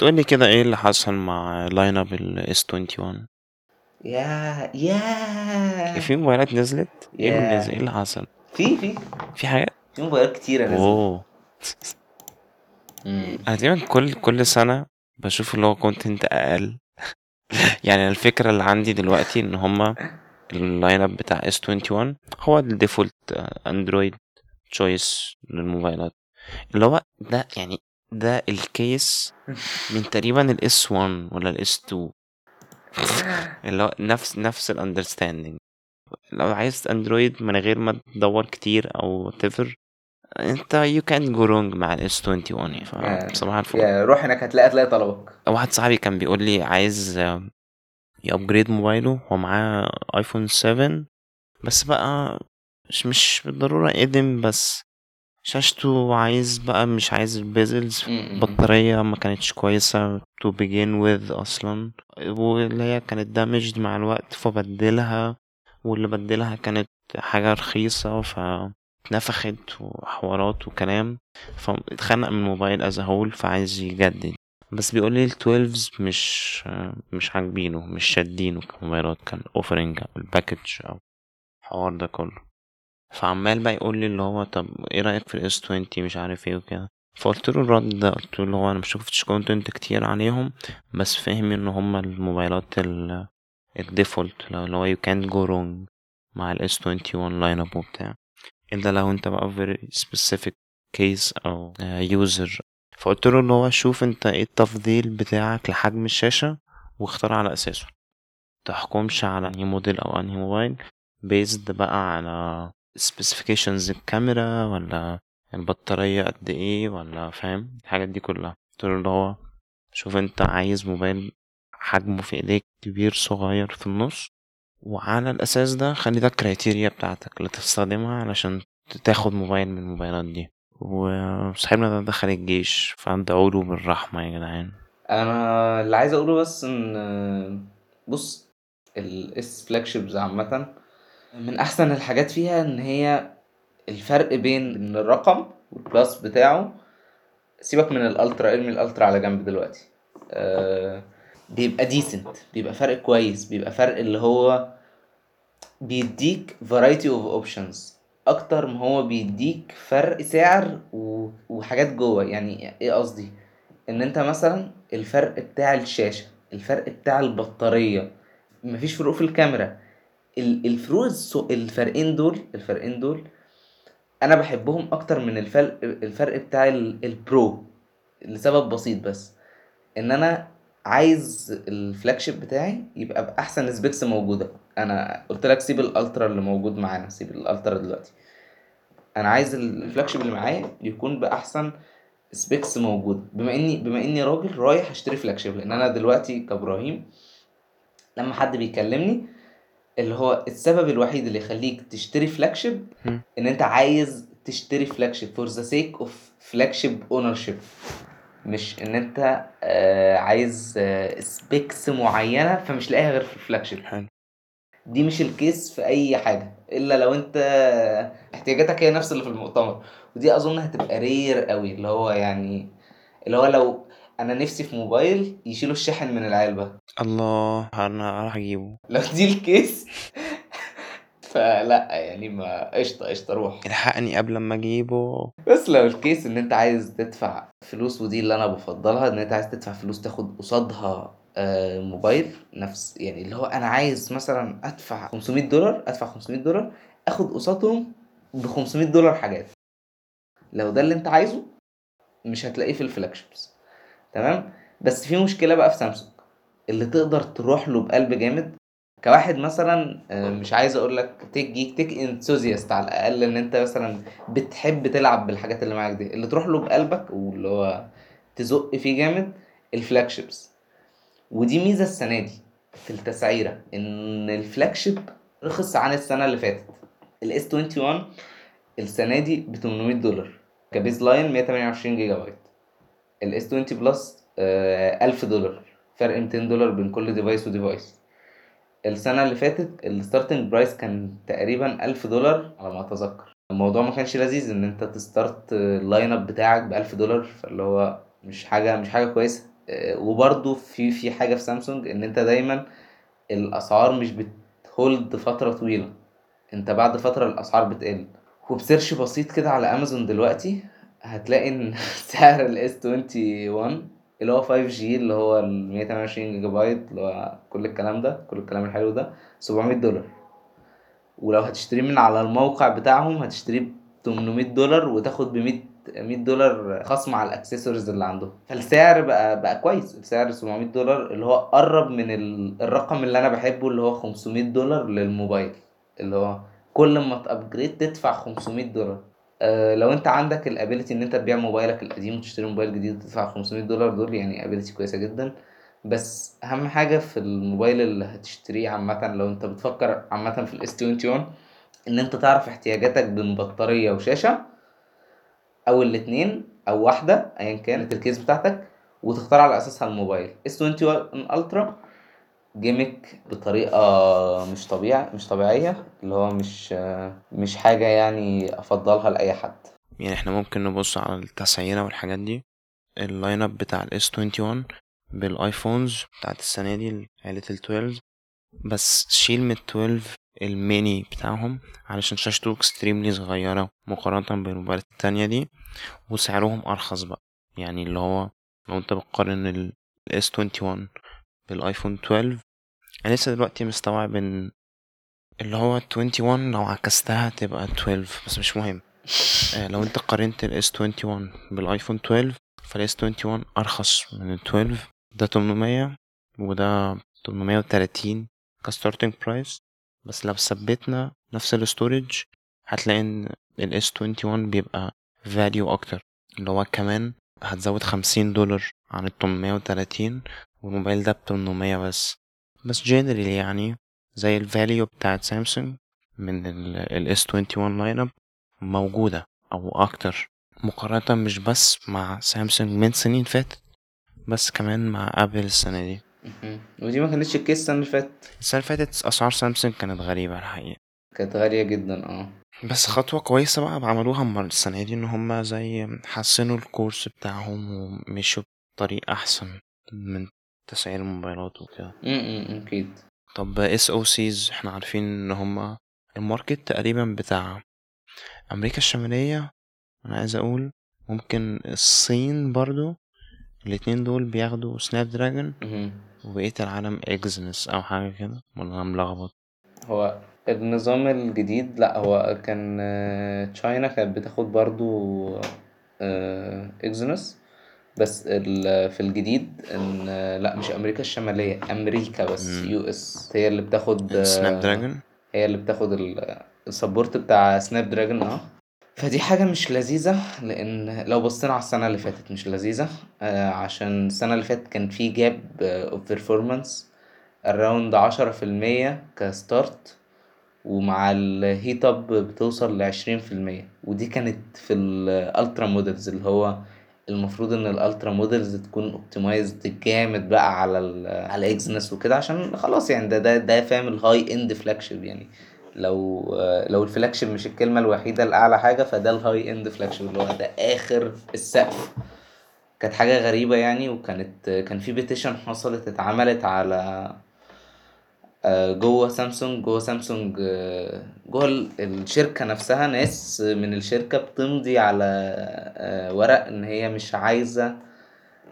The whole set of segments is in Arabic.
تقولي كده ايه اللي حصل مع لاين اب ال S21؟ ياه ياه في موبايلات نزلت، ايه اللي نزل، ايه اللي حصل؟ في حاجات، في موبايلات كتيرة نزلت. اوه انا دايما كل سنة بشوف اللي هو كونتنت اقل. يعني الفكرة اللي عندي دلوقتي ان هما اللاين اب بتاع S21 هو الديفولت اندرويد تشويس للموبايلات، اللي هو ده يعني ده الكيس من تقريبا الاس 1 ولا الاس 2، اللي هو نفس الاندرستاندينج. لو عايز اندرويد من غير ما تدور كتير او تفر، انت يو كانت جو رونج مع الاس 21. فبصراحه الفوق روح هناك هتلاقي طلبك. واحد صاحبي كان بيقول لي عايز يابجريد موبايله، هو معاه ايفون 7 بس بقى مش بالضروره قديم، بس شاشته عايز بقى، مش عايز البيزلز، بطارية ما كانتش كويسة to begin with أصلا، واللي هي كانت دامجد مع الوقت فبدلها، واللي بدلها كانت حاجة رخيصة فنفخت وحوارات وكلام، فاتخنق من الموبايل أزهول فعايز يجدد. بس بيقولي ال 12 مش عاجبينه، مش شادينه كموبايلات، كان offering أو الباكج أو الحوار ده كله. فعمال بقى يقول لي اللي هو طب ايه رايك في الاس 20 مش عارف ايه وكده. فقلت له الرد ده، قلت له اللي هو انا مش شفتش كونتنت كتير عليهم، بس فهمي ان هم الموبايلات الديفولت اللي هو يو كانت جو رونج مع الاس 21 لاين اب بتاعه، الا لو انت بقى فيري سبيسيفيك كيس او يوزر. فقلت له اللي هو شوف انت ايه التفضيل بتاعك لحجم الشاشه واختار على اساسه، تحكمش على انهي موديل او انهي موبايل بيزد بقى على specifications الكاميرا ولا البطارية قد ايه ولا فاهم الحاجات دي كلها. قلت له اللي هو شوف انت عايز موبايل حجمه في ايديك كبير صغير في النص، وعلى الاساس ده خلي ده الكريتيريا بتاعتك اللي تستخدمها علشان تاخد موبايل من الموبايلات دي. وصاحبنا ده دخل الجيش، فادعوا له بالرحمة يا جدعان. انا اللي عايز اقوله بس ان بص الاس فلاجشيبز عامة من احسن الحاجات فيها ان هي الفرق بين الرقم والبلاس بتاعه، سيبك من الالترا، ارمي الالترا على جنب دلوقتي، بيبقى ديسنت، بيبقى فرق كويس، بيبقى فرق اللي هو بيديك variety of options اكتر ما هو بيديك فرق سعر وحاجات جوه. يعني ايه قصدي؟ ان انت مثلا الفرق بتاع الشاشة، الفرق بتاع البطارية، مفيش فروق في الكاميرا، الفروز، الفرقين دول انا بحبهم اكتر من الفرق بتاع البرو، لسبب بسيط بس ان انا عايز الفلاجشيب بتاعي يبقى باحسن سبيكس موجوده. انا قلت لك سيب الالترا اللي موجود معانا، سيب الالترا دلوقتي، انا عايز الفلاجشيب اللي معايا يكون باحسن سبيكس موجود. بما اني راجل رايح اشتري فلاجشيب، لان انا دلوقتي كابراهيم لما حد بيكلمني اللي هو السبب الوحيد اللي يخليك تشتري فلاجشيب ان انت عايز تشتري فلاجشيب فور ذا سيك اوف فلاجشيب اونرشيب، مش ان انت عايز سبيكس معينه فمش لاقيها غير في الفلاجشيب. دي مش الكيس في اي حاجه، الا لو انت احتياجاتك هي نفس اللي في المؤتمر، ودي اظن هتبقى رير قوي. اللي هو يعني اللي هو لو انا نفسي في موبايل يشيلوا الشحن من العلبه، الله انا راح اجيبه لو دي الكيس. فلا يعني ما قشطه روح الحقني قبل ما اجيبه. بس لو الكيس ان انت عايز تدفع فلوس، ودي اللي انا بفضلها، ان انت عايز تدفع فلوس تاخد قصادها موبايل نفس، يعني اللي هو انا عايز مثلا ادفع $500، ادفع $500 اخد قصادهم $500 حاجات. لو ده اللي انت عايزه مش هتلاقيه في الفلاجشيبس، تمام. بس في مشكله بقى في سامسونج اللي تقدر تروح له بقلب جامد كواحد مثلا، مش عايز اقول لك تيك جيك، تيك انثوزياست على الاقل، ان انت مثلا بتحب تلعب بالحاجات اللي معاك دي، اللي تروح له بقلبك واللي هو تزق فيه جامد الفلاجشيبس. ودي ميزه السنه دي في التسعيره، ان الفلاجشيب رخص عن السنه اللي فاتت. الاس 21 السنه دي $800 كبيز لاين 128 جيجا بايت، الاس 20 بلس $1000، فرق $200 بين كل ديفايس وديفايس. السنه اللي فاتت الستارتنج برايس كان تقريبا $1000 على ما اتذكر. الموضوع ما كانش لذيذ ان انت تستارت اللاين اب بتاعك $1000، فاللي هو مش حاجه كويسه. وبرضو في حاجة في سامسونج ان انت دايما الاسعار مش بتهولد فترة طويلة, انت بعد فترة الاسعار بتقل. وبسيرش بسيط كده على امازون دلوقتي هتلاقي ان سعر S21 اللي هو 5G اللي هو ال 128 جيجا بايت اللي هو كل الكلام ده كل الكلام الحلو ده $700, ولو هتشتريه من على الموقع بتاعهم هتشتريه $800 وتاخد $100 خصم على الاكسسوارز اللي عندهم. فالسعر بقى كويس, السعر $700 اللي هو قرب من الرقم اللي انا بحبه اللي هو $500 للموبايل, اللي هو كل ما تابجريد تدفع $500. لو انت عندك الابيليتي ان انت تبيع موبايلك القديم وتشتري موبايل جديد وتدفع $500 دول, يعني ابيليتي كويسه جدا. بس اهم حاجه في الموبايل اللي هتشتريه عامه لو انت بتفكر عامه في S21 ان انت تعرف احتياجاتك بين بطاريه وشاشه او الاثنين او واحده ايا كانت الكيس بتاعتك, وتختار على اساسها الموبايل. S21 Ultra جيمك بطريقه مش طبيعيه اللي هو مش حاجه يعني افضلها لاي حد. يعني احنا ممكن نبص على التسعيره والحاجات دي, اللاين اب بتاع S21 بالايفونز بتاعت السنه دي عائله ال12, بس شيل من ال12 الميني بتاعهم علشان شاشته اكستريملي صغيره مقارنه بالموبايلات التانية دي, وسعرهم ارخص بقى. يعني اللي هو لو انت بتقارن ال S21 بالايفون 12, انا لسه دلوقتي مستوعب ان اللي هو 21 لو عكستها تبقى 12, بس مش مهم. لو انت قارنت ال S21 بالايفون 12 فال S21 ارخص من ال 12, ده 800 وده 830 كستارتنج برايس. بس لو ثبتنا نفس الاستورج هتلاقي ان ال S21 بيبقى فاليو اكتر, اللي هو كمان هتزود $50 عن ال 830 والموبايل ده ب 800 بس جنرال. يعني زي الفاليو بتاعت سامسونج من ال S21 لاين اب موجوده او اكتر, مقارنه مش بس مع سامسونج من سنين فاتت بس كمان مع ابل السنه دي. ودي ما كانتش الكيس السنه اللي فاتت اسعار سامسونج كانت غريبه الحقيقه, كانت غاليه جدا. بس خطوه كويسه بقى عملوها مره السنه دي ان هم زي حسنوا الكورس بتاعهم ومشوا بطريقه احسن من تسعير الموبايلات وكده. اكيد. طب SOCs احنا عارفين ان هم الماركت تقريبا بتاع امريكا الشماليه, انا عايز اقول ممكن الصين برضو, الاثنين دول بياخدوا Snapdragon وبقيه العالم Exynos او حاجه كده, ولا انا ملخبط؟ هو النظام الجديد لا, هو كان تشاينا كانت بتاخد برضو Exynos, بس في الجديد ان لا مش امريكا الشماليه, امريكا بس US هي اللي بتاخد سناب دراجون, هي اللي بتاخد السبورت بتاع سناب دراجون. فدي حاجه مش لذيذه, لان لو بصينا على السنه اللي فاتت مش لذيذه, عشان السنه اللي فاتت كان في جاب اوف بيرفورمانس اراوند 10% كستارت, ومع الهيت اب بتوصل ل 20%, ودي كانت في الالترا مودلز اللي هو المفروض ان الالترا مودلز تكون اوبتمايزد جامد بقى على Exynos وكده, عشان خلاص يعني ده فاهم الهاي اند فلاجشيب. يعني لو الفلاجشيب مش الكلمه الوحيده الاعلى حاجه, فده الهاي اند فلاجشيب اللي هو ده اخر السقف. كانت حاجه غريبه يعني, كان في بيتيشن حصلت اتعملت على جوه سامسونج جوه الشركة نفسها, ناس من الشركة بتمضي على ورق ان هي مش عايزة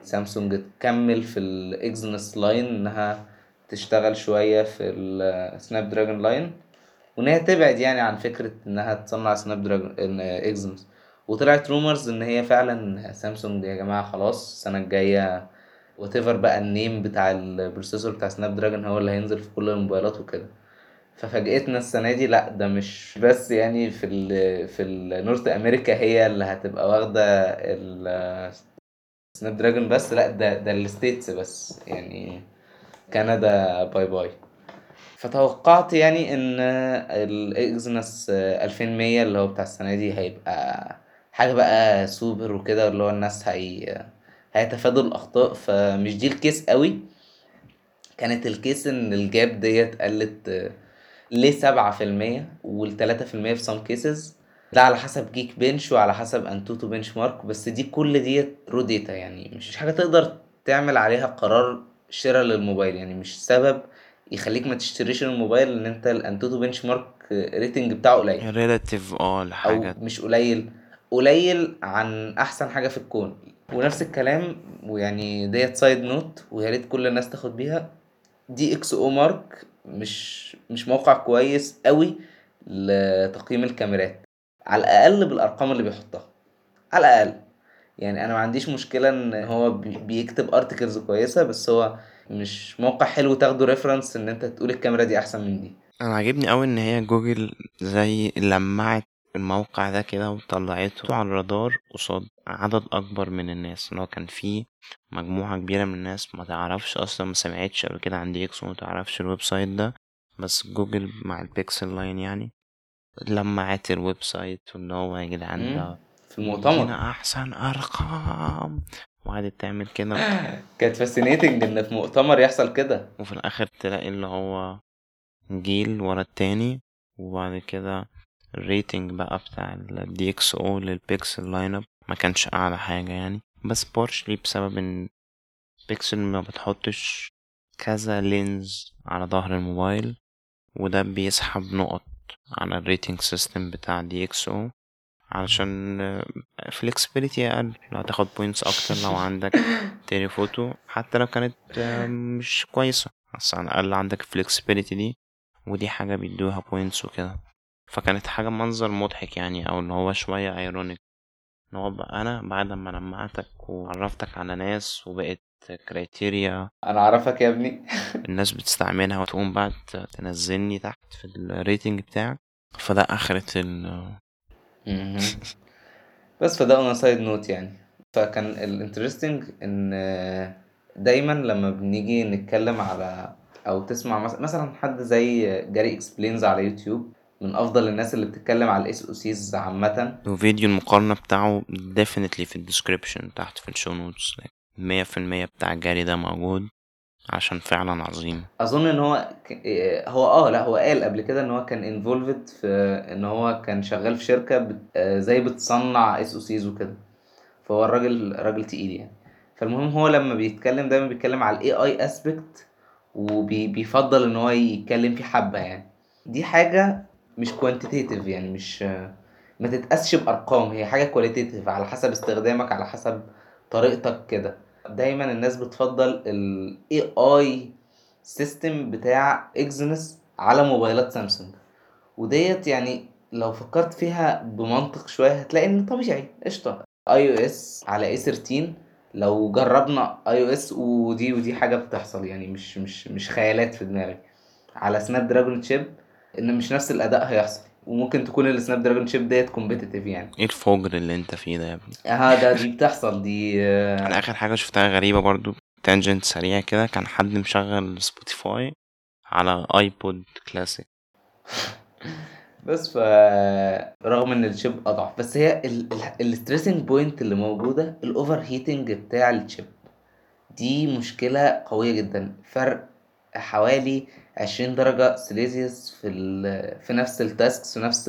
سامسونج تكمل في الإكزنس لاين, انها تشتغل شوية في السناب دراجون لاين, وانها تبعد يعني عن فكرة انها تصنع سناب دراجون إكزنس. وطلعت رومرز ان هي فعلا سامسونج يا جماعة خلاص السنة الجاية وتيفر بقى النيم بتاع البروسيسور بتاع سناب دراجون هو اللي هينزل في كل الموبايلات وكده. ففاجئتنا السنه دي لا, ده مش بس يعني في النورث امريكا هي اللي هتبقى واخده سناب دراجون بس, لا ده الستيتس بس, يعني كندا باي. فتوقعت يعني ان الإكزينوس 2100 اللي هو بتاع السنه دي هيبقى حاجه بقى سوبر وكده, اللي هو الناس هيتفادوا الاخطاء. فمش دي الكيس قوي, كانت الكيس ان الجاب ديت قلت ل 7% وال 3% في some cases, ده على حسب جيك بنش وعلى حسب انتوتو بنش مارك. بس دي كل ديت رو ديتا, يعني مش حاجه تقدر تعمل عليها قرار شراء للموبايل. يعني مش سبب يخليك ما تشتريش الموبايل ان انت الانتوتو بنش مارك ريتنج بتاعه قليل ريلاتيف الحاجه مش قليل عن احسن حاجه في الكون. ونفس الكلام ويعني ديت سايد نوت ويا ريت كل الناس تاخد بيها، دي اكس او مارك مش موقع كويس قوي لتقييم الكاميرات على الاقل بالارقام اللي بيحطها. على الاقل يعني انا ما عنديش مشكله ان هو بيكتب ارتكلز كويسه، بس هو مش موقع حلو تاخده ريفرنس ان انت تقول الكاميرا دي احسن من دي. انا عاجبني قوي ان هي جوجل زي لمعت الموقع ده كده وطلعته على الرادار قصاد عدد اكبر من الناس، لو كان فيه مجموعه كبيره من الناس ما تعرفش اصلا، ما سمعتش قبل كده عن DXO وما تعرفش الويب سايت ده، بس جوجل مع البيكسل لاين يعني لمعت الويب سايت وان هو يا جدعان ده في المؤتمر احسن ارقام وقعدت تعمل كده كانت فاسينيتنج ان في مؤتمر يحصل كده، وفي الاخر تلاقي اللي هو جيل ورا التاني. وبعد كده الريتنج بقى بتاع الدي اكس او للبيكسل لاين اب ما كانش اعلى حاجه يعني، بس بارشلي بسبب ان بيكسل ما بتحطش كذا لينز على ظهر الموبايل، وده بيسحب نقط على الريتنج سيستم بتاع دي اكس او علشان فليكسبيليتي اقل، لو هتاخد بوينتس اكتر لو عندك تيري فوتو حتى لو كانت مش كويسه، بس على الاقل عندك فليكسبيليتي دي، ودي حاجه بيدوها بوينتس وكده. فكانت حاجه منظر مضحك يعني، او اللي هو شويه ايرونيك ان هو انا بعد ما لمعتك وعرفتك على ناس وبقيت كريتيريا انا عرفك يا ابني الناس بتستعملها وتقوم بعد تنزلني تحت في الريتنج بتاعك، فده اخرت بس فده انا سايد نوت يعني. فكان الانترستنج ان دايما لما بنيجي نتكلم على او تسمع مثلا حد زي جاري اكسبلينز على يوتيوب، من افضل الناس اللي بتتكلم على الاس او سيز عامه، وفيديو المقارنه بتاعه ديفينتلي في الديسكريبشن تحت في الشو نوتس 100% بتاع جاري ده موجود عشان فعلا عظيم. اظن ان هو قال قبل كده ان هو كان انفولفد في ان هو كان شغال في شركه زي بتصنع اس او سيز وكده، فهو الراجل تقيل يعني. فالمهم هو لما بيتكلم دايما بيتكلم على الاي اي اسبكت وبيفضل ان هو يتكلم في حبه يعني، دي حاجه مش كوانتيتيف يعني، مش ما تتقاسش بارقام، هي حاجه كواليتيف على حسب استخدامك على حسب طريقتك كده. دايما الناس بتفضل ال AI سيستم بتاع Exynos على موبايلات سامسونج، وديت يعني لو فكرت فيها بمنطق شويه هتلاقي ان طبيعي قشطه. iOS على A13 لو جربنا iOS ودي حاجه بتحصل يعني، مش خيالات في دماغي، على سناب دراجون شيب ان مش نفس الاداء هيحصل، وممكن تكون السناب دراجون شيب ديت كومبيتيتيف يعني. ايه الفجر اللي انت فيه ده يا ابني؟ هذا دي بتحصل دي انا اخر حاجه شفتها غريبه برضو تانجنت سريع كده، كان حد مشغل سبوتيفاي على ايبود كلاسيك بس رغم ان الشيب اضعف، بس هي الستريسنج بوينت اللي موجوده الاوفر هيتنج بتاع الشيب، دي مشكله قويه جدا، فرق حوالي 20 درجة سيليزيوس في نفس التاسكس ونفس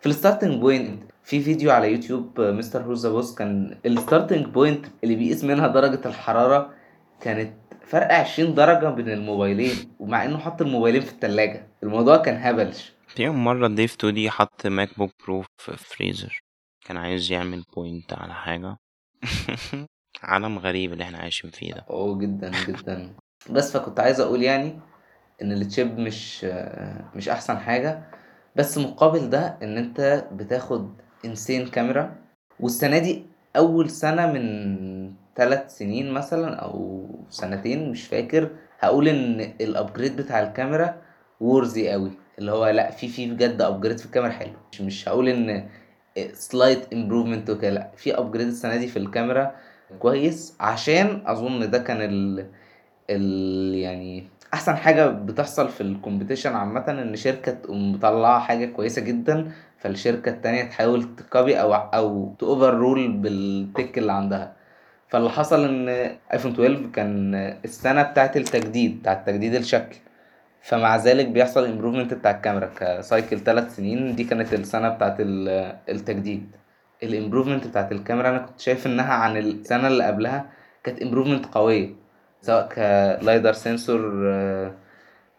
في الستارتنج بوينت. في فيديو على يوتيوب مستر هوزا بوس كان الستارتنج بوينت اللي بيقيس منها درجة الحرارة كانت فرق 20 درجة بين الموبايلين، ومع انه حط الموبايلين في التلاجة. الموضوع كان هبلش. في يوم مرة ضيف تودي حط ماك بوك برو في فريزر، كان عايز يعمل بوينت على حاجة عالم غريب اللي احنا عايشين فيه ده جدا جدا بس فكنت عايز اقول يعني ان التشيب مش احسن حاجه، بس مقابل ده ان انت بتاخد انسين كاميرا، والسنه دي اول سنه من 3 سنين مثلا او سنتين مش فاكر هقول ان الابجريد بتاع الكاميرا وورزي قوي، اللي هو لا في بجد ابجريد في الكاميرا حلو، مش هقول ان سلايت امبروفمنت وكده، لا في ابجريد السنه دي في الكاميرا كويس، عشان اظن ده كان يعني احسن حاجه بتحصل في الكومبيتيشن عامه، ان شركه تقوم مطلعه حاجه كويسه جدا فالشركه الثانيه تحاول تكوبي او تاوفر رول بالتك اللي عندها. فاللي حصل ان ايفون 12 كان السنه بتاعه التجديد الشكل، فمع ذلك بيحصل امبروفمنت بتاع الكاميرا كسايكل 3 سنين، دي كانت السنه بتاعه التجديد. الامبروفمنت بتاعه الكاميرا انا كنت شايف انها عن السنه اللي قبلها كانت امبروفمنت قويه، سواء كلايدر سنسور،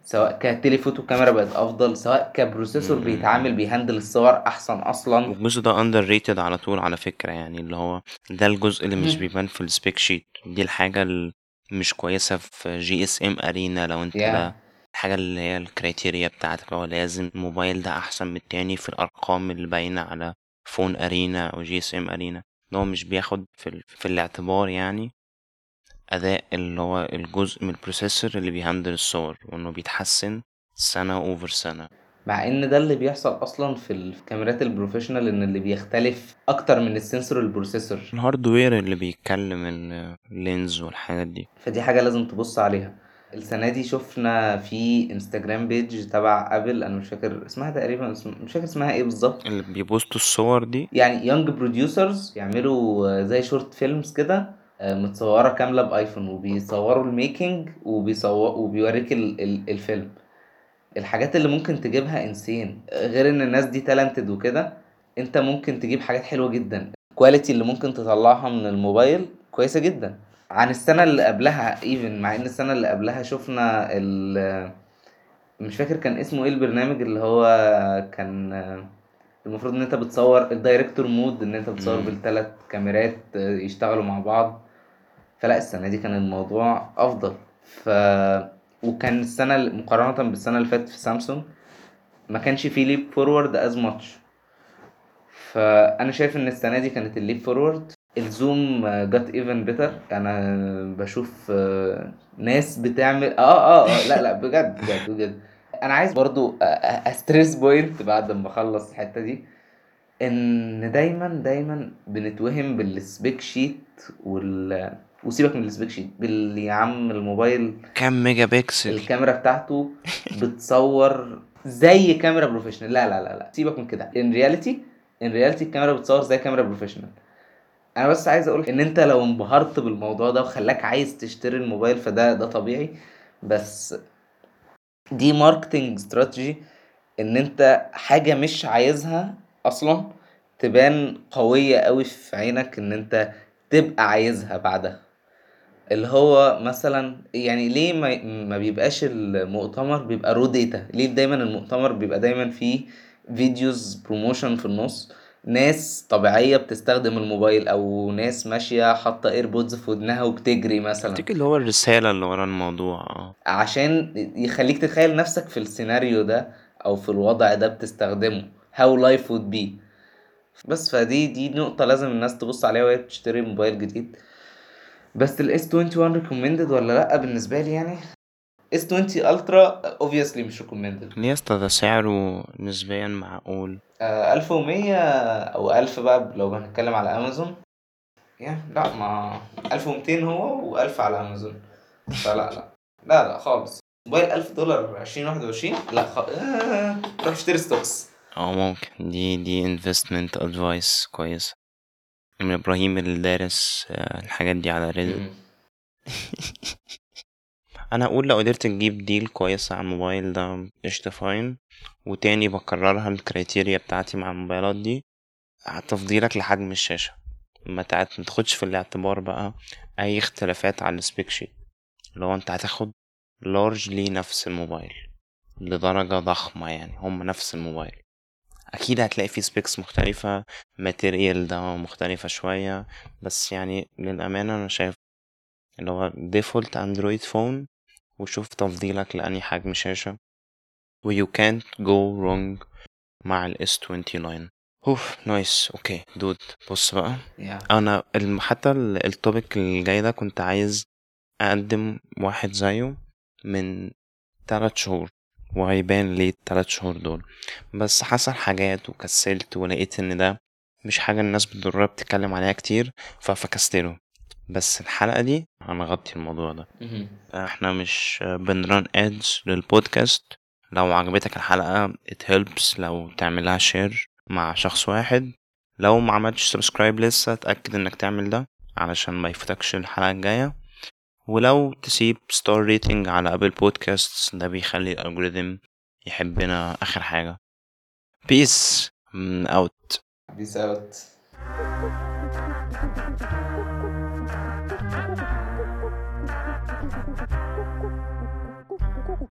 سواء كتليفوتو كاميرا بقت افضل، سواء كبروسيسور بيتعامل بيهندل الصور احسن اصلا. ومش ده اندر ريتد على طول على فكره، يعني اللي هو ده الجزء اللي مش بيبان في السبيك شيت، دي الحاجه اللي مش كويسه في جي اس ام ارينا. لو انت الحاجه اللي هي الكريتيريا بتاعتك، هو لازم الموبايل ده احسن من التاني في الارقام اللي باينه على فون ارينا او جي اس ام ارينا، ده هو مش بياخد في الاعتبار يعني اداء اللي هو الجزء من البروسيسور اللي بيهندل الصور، وانه بيتحسن سنه اوفر سنه، مع ان ده اللي بيحصل اصلا في الكاميرات البروفيشنال، ان اللي بيختلف اكتر من السنسور والبروسيسور، الهاردوير اللي بيتكلم، اللينز والحاجات دي، فدي حاجه لازم تبص عليها. السنه دي شفنا في انستغرام بيج تبع ابل، انا مش فاكر اسمها تقريبا، مش فاكر اسمها ايه بالظبط، اللي بيبوستوا الصور دي، يعني يونج بروديوسرز يعملوا زي شورت فيلمز كده متصوره كامله بايفون، وبيصوروا الميكنج وبيوريك الفيلم، الحاجات اللي ممكن تجيبها انسين، غير ان الناس دي تالنتد وكده، انت ممكن تجيب حاجات حلوه جدا، الكواليتي اللي ممكن تطلعها من الموبايل كويسه جدا عن السنه اللي قبلها ايفن، مع ان السنه اللي قبلها شفنا مش فاكر كان اسمه ايه البرنامج، اللي هو كان المفروض ان انت بتصور الدايركتور مود، ان انت بتصور بالثلاث كاميرات يشتغلوا مع بعض، فلا السنه دي كان الموضوع افضل. وكان السنه مقارنه بالسنه اللي فاتت في سامسونج ما كانش فيه ليب فورورد از ماتش، فانا شايف ان السنه دي كانت الليب فورورد، الزوم جت ايفن بيتر، انا بشوف ناس بتعمل لا بجد بجد بجد. انا عايز برضو استرس بوينت بعد ما اخلص الحته دي، ان دايما بنتوهم بالسبيك شيت وسيبك من السبيك شيت، باللي عم الموبايل كام ميجا بكسل، الكاميرا بتاعته بتصور زي كاميرا بروفيشنال، لا لا لا لا سيبك من كده، ان رياليتي الكاميرا بتصور زي كاميرا بروفيشنال. انا بس عايز اقول ان انت لو انبهرت بالموضوع ده وخلاك عايز تشتري الموبايل فده طبيعي، بس دي ماركتنج استراتيجي، ان انت حاجه مش عايزها اصلا تبان قويه قوي في عينك، ان انت تبقى عايزها بعدها. اللي هو مثلا يعني ليه ما بيبقاش المؤتمر بيبقى رو ديتا؟ ليه دايما المؤتمر بيبقى دايما فيه فيديوز بروموشن في النص، ناس طبيعيه بتستخدم الموبايل، او ناس ماشيه حاطه ايربودز في ودنها وبتجري مثلا، تفتكر اللي هو الرساله اللي ورا الموضوع، عشان يخليك تتخيل نفسك في السيناريو ده او في الوضع ده بتستخدمه، هاو لايف وود بي. بس فدي نقطه لازم الناس تبص عليها وهي بتشتري موبايل جديد. بس الاس 21 ريكومندد ولا لا؟ بالنسبه لي يعني اس 20 Ultra obviously مش recommended. نيستا ده سعره نسبيا معقول، 1100 او 1000 بقى لو بنتكلم على امازون، لا ما 1200 هو و1000 على امازون، فلا لا لا لا خالص. موبايل $1000 2021 لا روح اشتري ستوكس، ممكن دي investment advice كويس من ابراهيم اللي دارس الحاجات دي على ريدت. انا اقول لو قدرت تجيب ديل كويسه على الموبايل ده قشطه فاين، وتاني بكررها الكريتيريا بتاعتي مع الموبايلات دي، تفضيلك لحجم الشاشه، ما تاخدش في الاعتبار بقى اي اختلافات على السبيك شيت، لو انت هتاخد لارجلي نفس الموبايل لدرجه ضخمه، يعني هم نفس الموبايل اكيد هتلاقي فيه سبيكس مختلفه، ماتيريال ده مختلفه شويه، بس يعني للامانه انا شايف اللي هو ديفولت اندرويد فون، وشوف تفضيلك لأني حجم شاشة، و you can't go wrong مع ال S20 line. نايس اوكي دود. بص بقى انا حتى التوبيك الجاي ده كنت عايز اقدم واحد زيه من 3 شهور، وهيبان ليه 3 شهور دول، بس حصل حاجات وكسلت، ولقيت ان ده مش حاجة الناس بالضرورة بتتكلم عليها كتير ففكستله، بس الحلقة دي هنغطي الموضوع ده. احنا مش بنران ادز للبودكاست، لو عجبتك الحلقة it helps لو تعملها شير مع شخص واحد، لو ما عملتش سبسكرايب لسه اتأكد انك تعمل ده علشان ما يفوتكش الحلقة الجاية، ولو تسيب ستار ريتنج على ابل بودكاست، ده بيخلي الالجوريثم يحبنا. اخر حاجة peace out.